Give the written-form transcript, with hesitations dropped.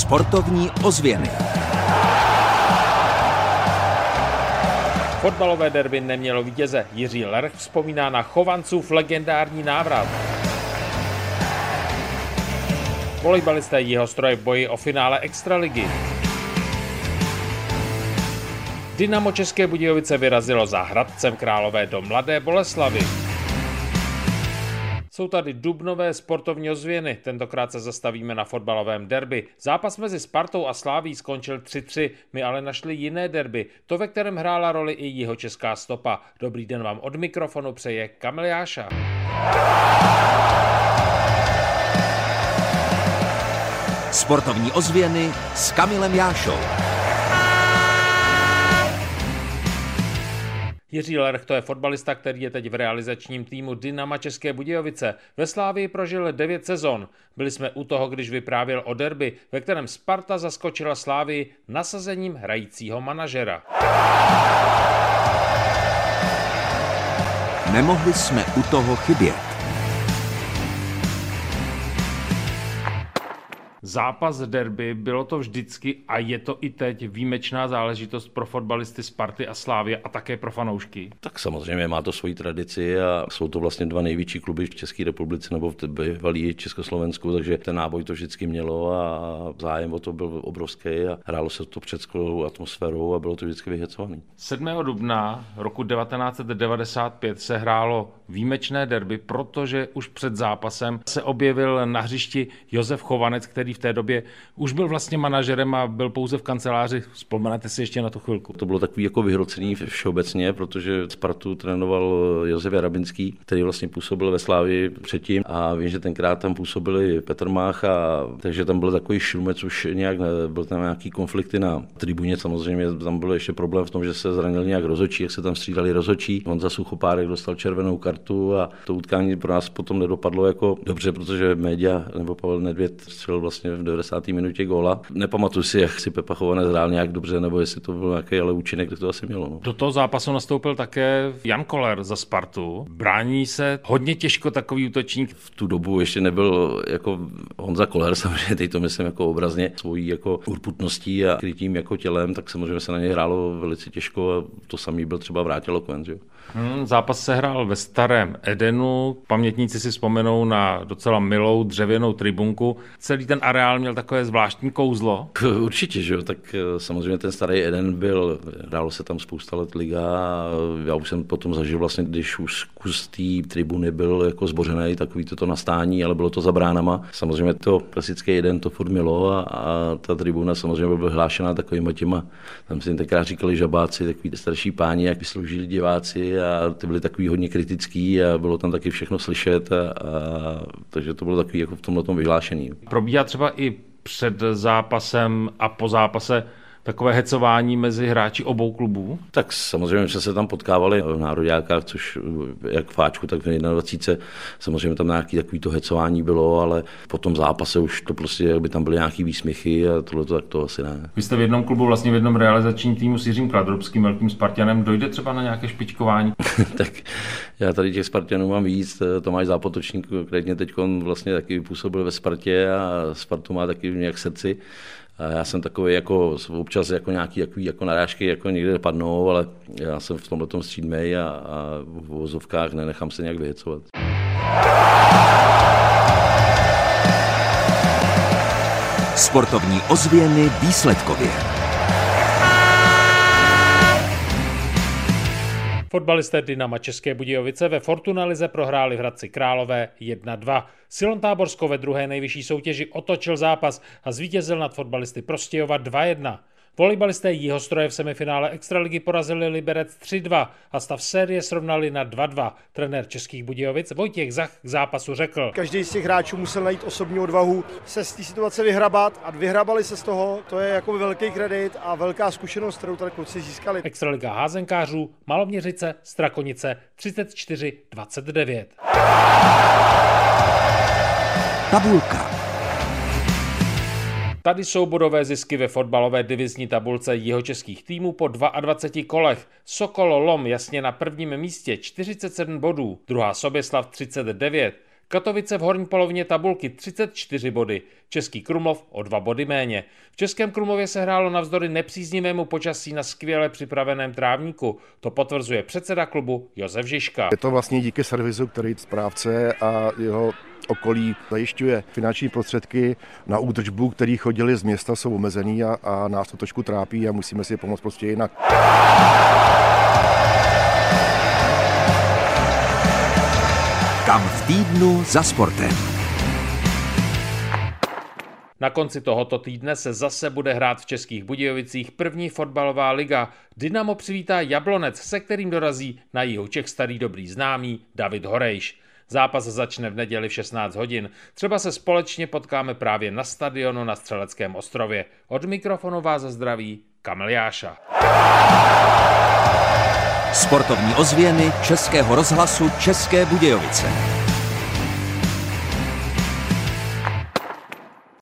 Sportovní ozvěny. Fotbalové derby nemělo vítěze. Jiří Lerch vzpomíná na Chovancův legendární návrat. Volejbalisté Jihostroje v boji o finále extraligy. Dynamo České Budějovice vyrazilo za Hradcem Králové do Mladé Boleslavy. Jsou tady dubnové sportovní ozvěny, tentokrát se zastavíme na fotbalovém derby. Zápas mezi Spartou a Slavií skončil 3-3, my ale našli jiné derby, to ve kterém hrála roli i jihočeská stopa. Dobrý den vám od mikrofonu přeje Kamil Jáša. Sportovní ozvěny s Kamilem Jášou. Jiří Lerch, to je fotbalista, který je teď v realizačním týmu Dynama České Budějovice. Ve Slavii prožil 9 sezon. Byli jsme u toho, když vyprávěl o derby, ve kterém Sparta zaskočila Slavii nasazením hrajícího manažera. Nemohli jsme u toho chybět. Zápas derby, bylo to vždycky a je to i teď výjimečná záležitost pro fotbalisty Sparty a Slavie a také pro fanoušky. Tak samozřejmě má to svoji tradici a jsou to vlastně dva největší kluby v České republice nebo v bývalé Československu, takže ten náboj to vždycky mělo a zájem o to byl obrovský a hrálo se to před skvělou atmosférou a bylo to vždycky vyhecovaný. 7. dubna roku 1995 se hrálo výjimečné derby, protože už před zápasem se objevil na hřišti Josef Chovanec, který v té době už byl vlastně manažerem a byl pouze v kanceláři. Vzpomenete si ještě na tu chvilku. To bylo takový jako vyhrocený všeobecně, protože Spartu trénoval Josef Rabinský, který vlastně působil ve Slavii předtím a vím, že tenkrát tam působili Petr Mácha, takže tam byl takový šumec už nějak, byl tam nějaký konflikty na tribuně, samozřejmě tam byl ještě problém v tom, že se zranil nějak rozhodčí, jak se tam střídali rozhodčí. On za Suchopárek dostal červenou kartu a to utkání pro nás potom nedopadlo jako dobře, protože média nebo Pavel Nedvěd střelil vlastně v 90. minutě góla. Nepamatuji si, jak si Pepa Chovanec hrál nějak dobře, nebo jestli to byl nějaký, ale účinek, tak to asi mělo. No. Do toho zápasu nastoupil také Jan Koller za Spartu. Brání se hodně těžko takový útočník. V tu dobu ještě nebyl jako Honza Koller, samozřejmě teď to myslím jako obrazně svojí jako urputností a krytím jako tělem, tak samozřejmě se na něj hrálo velice těžko a to samý byl třeba Vrátil Okven. Zápas se hrál ve starém Edenu. Pamětníci si vzpomenou na docela milou dřevěnou tribunku. Celý ten areál měl takové zvláštní kouzlo. Určitě, že jo, tak samozřejmě ten starý Eden byl, hrálo se tam spousta let liga a já už jsem potom zažil vlastně, když už kus té tribuny byl jako zbořený, takový toto nastání, ale bylo to za bránama. Samozřejmě to klasické Eden to furt mělo a ta tribuna samozřejmě byla hlášená takovýma těma, tam si tenkrát říkali žabáci, takový starší páni, jak vysloužili diváci a ty byli takový hodně kritický a bylo tam taky všechno slyšet a takže to bylo takový jako v tomhletom vyhlášení. Probíhá třeba i před zápasem a po zápase takové hecování mezi hráči obou klubů? Tak samozřejmě jsme se tam potkávali v nároďákách, což jak v Fáčku, tak v 21. Samozřejmě tam nějaké takovýto hecování bylo, ale po tom zápase už to prostě, jak by tam byly nějaké výsměchy a tohleto, tak to asi ne. Vy jste v jednom klubu, vlastně v jednom realizačním týmu s Jiřím Kladrobským, velkým Spartanem. Dojde třeba na nějaké špičkování? Tak já tady těch Spartanů mám víc. Tomáš Zápotočník, konkrétně teď on vlastně taky působil ve Spartě a Spartu má taky nějak srdci. A já jsem takový jako občas jako nějaký takový jako narážky jako někde padnou, ale já jsem v tomhletom střídmej a v vozovkách nenechám se nějak vyhecovat. Sportovní ozvěny výsledkově. Fotbalisté Dynama České Budějovice ve Fortunalize prohráli v Hradci Králové 1-2. Silon Táborsko ve druhé nejvyšší soutěži otočil zápas a zvítězil nad fotbalisty Prostějova 2-1. Volejbalisté Jihostroje v semifinále extraligy porazili Liberec 3-2 a stav série srovnali na 2-2. Trenér Českých Budějovic Vojtěch Zach k zápasu řekl: Každý z těch hráčů musel najít osobní odvahu se z té situace vyhrabat a vyhrabali se z toho. To je jako velký kredit a velká zkušenost, kterou tady kluci získali. Extraliga házenkářů, Maloměřice, Strakonice 34-29. Tabulka. Tady jsou bodové zisky ve fotbalové divizní tabulce jihočeských týmů po 22 kolech. Sokol Lom jasně na prvním místě 47 bodů, druhá Soběslav 39, Katovice v horní polovině tabulky 34 body, Český Krumlov o 2 body méně. V Českém Krumlově se hrálo navzdory nepříznivému počasí na skvěle připraveném trávníku. To potvrzuje předseda klubu Josef Žiška. Je to vlastně díky servisu, který správce a jeho okolí zajišťuje. Finanční prostředky na údržbu, které chodily z města, jsou omezený a nás to trošku trápí a musíme si pomoct prostě jinak. Kam v týdnu za sportem. Na konci tohoto týdne se zase bude hrát v Českých Budějovicích první fotbalová liga. Dynamo přivítá Jablonec, se kterým dorazí na jihu Čech starý dobrý známý David Horejš. Zápas začne v neděli v 16 hodin. Třeba se společně potkáme právě na stadionu na Střeleckém ostrově. Od mikrofonu vás zdraví Kamil Jáša. Sportovní ozvěny Českého rozhlasu České Budějovice.